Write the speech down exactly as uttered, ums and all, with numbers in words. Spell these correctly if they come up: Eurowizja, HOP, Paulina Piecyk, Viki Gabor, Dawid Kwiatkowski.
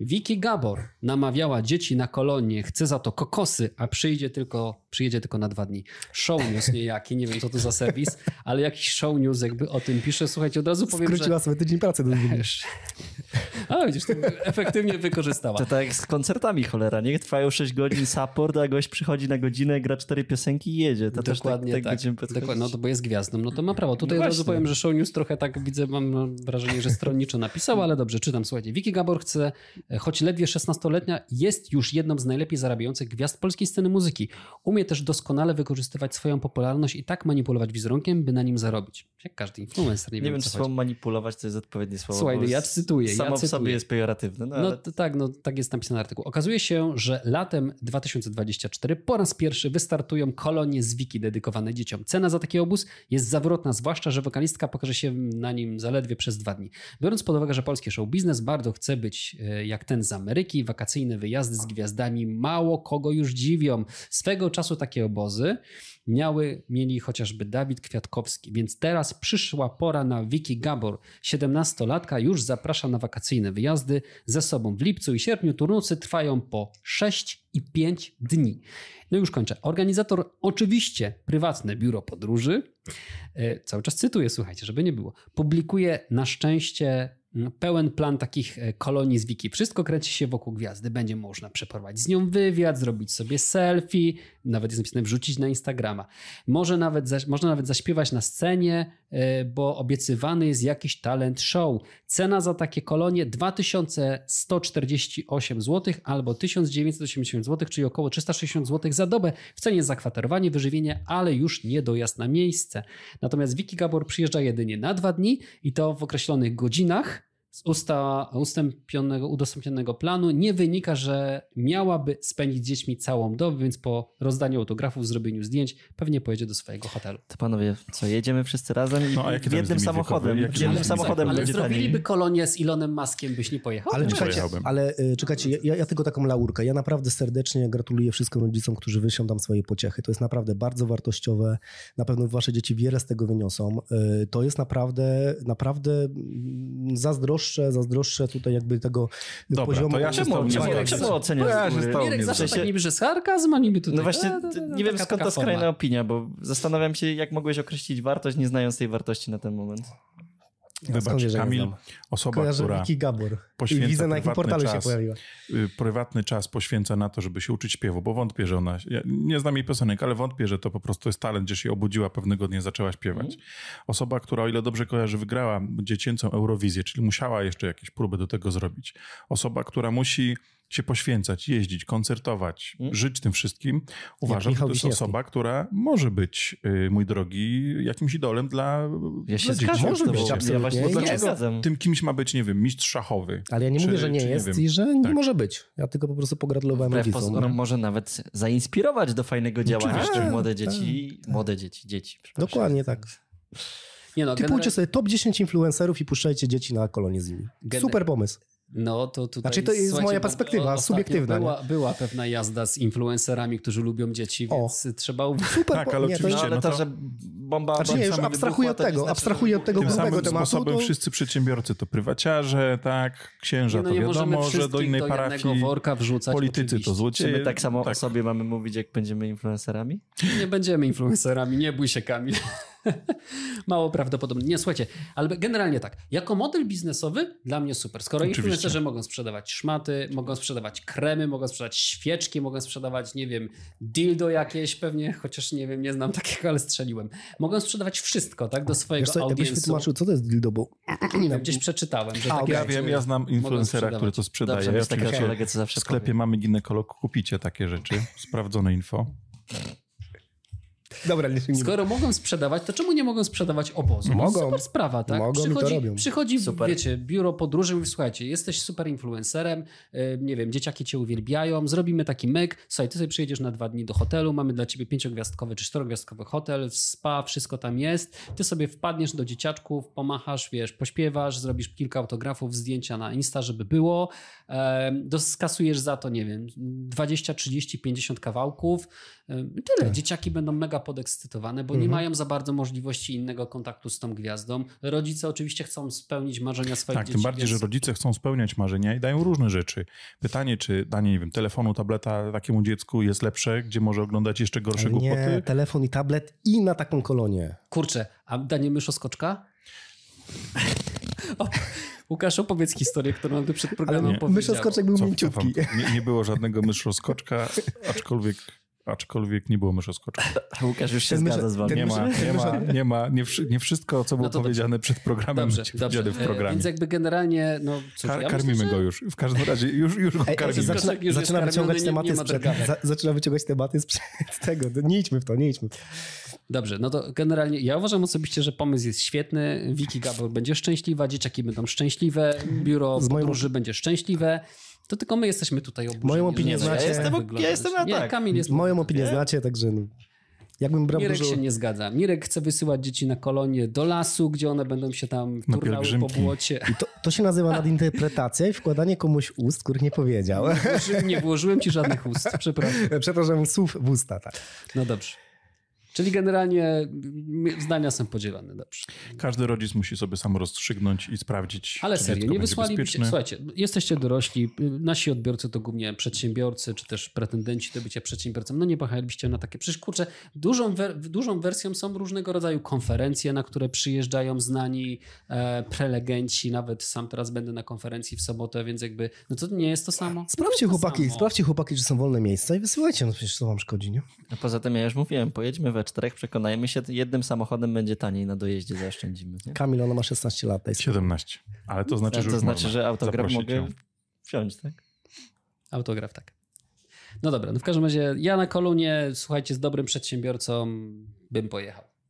Viki Gabor namawiała dzieci na kolonie, chce za to kokosy, a przyjdzie tylko, przyjedzie tylko na dwa dni. Show news niejaki, nie wiem co to za serwis, ale jakiś show news jakby o tym pisze. Słuchajcie, od razu powiem, skróciła że... sobie tydzień pracy do dnia. A widzisz, to efektywnie wykorzystała. To tak jak z koncertami, cholera, nie? Trwają sześć godzin support, a gość przychodzi na godzinę, gra cztery piosenki i jedzie. To dokładnie też tak, tak, tak. Dokładnie, no to bo jest gwiazdą, no to ma prawo. Tutaj no od razu powiem, że show news trochę tak widzę, mam wrażenie, że stronniczo napisał, ale dobrze, czytam, słuchajcie. Viki Gabor chce... Choć ledwie szesnastoletnia, jest już jedną z najlepiej zarabiających gwiazd polskiej sceny muzyki. Umie też doskonale wykorzystywać swoją popularność i tak manipulować wizerunkiem, by na nim zarobić. Jak każdy influencer. Nie, nie wiem, czy słowo manipulować to jest odpowiednie słowo. Słuchaj, ja cytuję. Samo ja cytuję. W sobie jest pejoratywne. No, ale... no to, tak, no, tak jest napisany artykuł. Okazuje się, że latem dwa tysiące dwudziestego czwartego po raz pierwszy wystartują kolonie z Viki dedykowane dzieciom. Cena za taki obóz jest zawrotna, zwłaszcza, że wokalistka pokaże się na nim zaledwie przez dwa dni. Biorąc pod uwagę, że polski show biznes bardzo chce być... jak ten z Ameryki, wakacyjne wyjazdy z gwiazdami mało kogo już dziwią. Swego czasu takie obozy miały, mieli chociażby Dawid Kwiatkowski, więc teraz przyszła pora na Viki Gabor. siedemnastolatka już zaprasza na wakacyjne wyjazdy ze sobą. W lipcu i sierpniu turnusy trwają po sześć i pięć dni. No już kończę. Organizator, oczywiście prywatne biuro podróży, cały czas cytuję, słuchajcie, żeby nie było, publikuje na szczęście pełen plan takich kolonii z Viki. Wszystko kręci się wokół gwiazdy. Będzie można przeprowadzić z nią wywiad, zrobić sobie selfie, nawet jest napisane wrzucić na Instagrama. Może nawet, można nawet zaśpiewać na scenie, bo obiecywany jest jakiś talent show. Cena za takie kolonie dwa tysiące sto czterdzieści osiem złotych albo tysiąc dziewięćset osiemdziesiąt złotych, czyli około trzysta sześćdziesiąt złotych za dobę. W cenie zakwaterowanie, wyżywienie, ale już nie dojazd na miejsce. Natomiast Viki Gabor przyjeżdża jedynie na dwa dni i to w określonych godzinach. Z usta, ustępionego, udostępnionego planu nie wynika, że miałaby spędzić z dziećmi całą dobę, więc po rozdaniu autografów, zrobieniu zdjęć pewnie pojedzie do swojego hotelu. To panowie, co, jedziemy wszyscy razem i no, jednym samochodem. Wiekowy, jednym ale samochodem ale zrobiliby kolonię z Elonem Muskiem, byś nie pojechał. Ale czekajcie, ale, czekajcie ja, ja tylko taką laurkę. Ja naprawdę serdecznie gratuluję wszystkim rodzicom, którzy wyślą tam swoje pociechy. To jest naprawdę bardzo wartościowe. Na pewno wasze dzieci wiele z tego wyniosą. To jest naprawdę, naprawdę zazdroszczę zazdroszczę tutaj jakby tego Dobra, poziomu. Dobra, to ja się stąd nie mogę oceniać. Mirek zawsze tak niby, że sarkazm, a niby tutaj. No właśnie, ta, ta, ta, nie wiem taka, skąd ta skrajna forma. Opinia, bo zastanawiam się, jak mogłeś określić wartość, nie znając tej wartości na ten moment. Wybacz, ja Kamil, osoba, Kojarzę która Viki Gabor. Poświęca I widzę, na jakim portalu czas, się pojawiła. Prywatny czas poświęca na to, żeby się uczyć śpiewu, bo wątpię, że ona... Ja nie znam jej piosenek, ale wątpię, że to po prostu jest talent, gdzie się obudziła pewnego dnia, zaczęła śpiewać. Mm. Osoba, która, o ile dobrze kojarzę, wygrała dziecięcą Eurowizję, czyli musiała jeszcze jakieś próby do tego zrobić. Osoba, która musi się poświęcać, jeździć, koncertować, mm. żyć tym wszystkim. Uważam, że to jest osoba, która może być, yy, mój drogi, jakimś idolem dla, ja się dla dzieci. Zgadzam, może być, absolutnie. Ja dlaczego tym kimś ma być, nie wiem, mistrz szachowy? Ale ja nie czy, mówię, że nie czy, jest nie i że tak. nie może być. Ja tylko po prostu pogratulowałem rodzicom. No, może nawet zainspirować do fajnego działania jeszcze młode dzieci. Tak. Młode dzieci, dzieci. Dokładnie tak. Nie no, typujcie sobie top dziesięć influencerów i puszczajcie dzieci na kolonię z nimi. Super pomysł. No to tutaj... Znaczy to jest moja perspektywa, subiektywna. Była, była pewna jazda z influencerami, którzy lubią dzieci, więc o. trzeba... Super, tak, ale nie, oczywiście. To, no, ale to, że bomba... Znaczy nie, już abstrahuję od tego, abstrahuję od tego grubego tematu. Sposobem to... wszyscy przedsiębiorcy to prywaciarze, tak, księża no, to wiadomo, że do innej do parafii, worka wrzucać, politycy oczywiście. To złodzieje. Czy my tak samo tak. o sobie mamy mówić, jak będziemy influencerami? Nie będziemy influencerami, nie bój się, Kamil. Mało prawdopodobne. Nie, słuchajcie, ale generalnie tak. Jako model biznesowy dla mnie super. Skoro influencerzy mogą sprzedawać szmaty, mogą sprzedawać kremy, mogą sprzedawać świeczki, mogą sprzedawać, nie wiem, dildo jakieś pewnie, chociaż nie wiem, nie znam takiego, ale strzeliłem. Mogą sprzedawać wszystko, tak, do swojego co, audiensu. Jakbyś wytłumaczył, co to jest dildo, bo... Gdzieś przeczytałem. Że A, takie ja wiem, ja znam influencera, który to sprzedaje. Dobrze, ja taka kolega, co zawsze w sklepie powiem. Mamy ginekolog, kupicie takie rzeczy. Sprawdzone info. Dobra, skoro mogą sprzedawać, to czemu nie mogą sprzedawać obozu? Mogą. Super sprawa, tak? Mogą przychodzi, i to robią. Przychodzi, super. Wiecie, biuro podróży, mówi, słuchajcie, jesteś super influencerem, yy, nie wiem, dzieciaki cię uwielbiają, zrobimy taki myk, słuchaj, ty sobie przyjedziesz na dwa dni do hotelu, mamy dla ciebie pięciogwiazdkowy czy czterogwiazdkowy hotel, spa, wszystko tam jest, ty sobie wpadniesz do dzieciaczków, pomachasz, wiesz, pośpiewasz, zrobisz kilka autografów, zdjęcia na Insta, żeby było, yy, skasujesz za to, nie wiem, dwadzieścia, trzydzieści, pięćdziesiąt kawałków, yy, tyle, tak. Dzieciaki będą mega podobne. podekscytowane, bo mhm. nie mają za bardzo możliwości innego kontaktu z tą gwiazdą. Rodzice oczywiście chcą spełnić marzenia swoich tak, dzieci. Tak, tym bardziej, więc... że rodzice chcą spełniać marzenia i dają różne rzeczy. Pytanie, czy danie, nie wiem, telefonu, tableta takiemu dziecku jest lepsze, gdzie może oglądać jeszcze gorsze nie, głupoty? Nie, telefon i tablet i na taką kolonię. Kurczę, a danie myszoskoczka? O, Łukasz, opowiedz historię, którą nam tu przed programem powiedział. Myszoskoczek był mięciutki. Nie, nie było żadnego myszoskoczka, aczkolwiek... Aczkolwiek nie było myszoskoczka. Łukasz już się zgadza z wami. Nie ma, nie ma, nie ma, nie, wszy, nie wszystko, co było no powiedziane przed programem, dobrze, dobrze. w programie. Więc jakby generalnie, no cóż, Kar, ja Karmimy myślę, że... go już, w każdym razie już, już go Ej, karmimy. Zaczyna, już zaczyna, wyciągać nie, nie sprzed, za, zaczyna wyciągać tematy sprzed tego. Nie idźmy w to, nie idźmy. Dobrze, no to generalnie ja uważam osobiście, że pomysł jest świetny. Viki Gabor będzie szczęśliwa, dzieciaki będą szczęśliwe, biuro z podróży moim... będzie szczęśliwe. To tylko my jesteśmy tutaj oburzeni. Moją opinię znacie. Ja jestem, ja jestem na tak. Nie, Kamil jest Moją opinię nie? znacie, także... Jakbym brał Mirek dużo... się nie zgadza. Mirek chce wysyłać dzieci na kolonie do lasu, gdzie one będą się tam turlały po błocie. I to, to się nazywa nadinterpretacja i wkładanie komuś ust, których nie powiedział. Nie włożyłem, nie włożyłem ci żadnych ust, przepraszam. Przepraszam, słów w usta, tak. No dobrze. Czyli generalnie zdania są podzielane. Dobrze. Każdy rodzic musi sobie sam rozstrzygnąć i sprawdzić, ale czy serio, nie wysłalibyście. Słuchajcie, jesteście dorośli, nasi odbiorcy to głównie przedsiębiorcy, czy też pretendenci do bycia przedsiębiorcą. No nie pojechalibyście na takie. Przecież kurczę, dużą, wer dużą wersją są różnego rodzaju konferencje, na które przyjeżdżają znani e, prelegenci. Nawet sam teraz będę na konferencji w sobotę, więc jakby, no to nie jest to samo. Sprawdźcie to chłopaki, samo. sprawdźcie chłopaki, czy są wolne miejsca i wysyłajcie, no przecież co wam szkodzi, nie? A poza tym ja już mówiłem, pojedźmy we czterech, przekonajmy się, jednym samochodem będzie taniej, na dojeździe zaoszczędzimy. Nie? Kamil, ona ma szesnaście lat. siedemnaście. Ale to znaczy, to że, to znaczy że autograf mogę ją. wziąć, tak? Autograf, tak. No dobra, no w każdym razie ja na kolonie, słuchajcie, z dobrym przedsiębiorcą bym pojechał.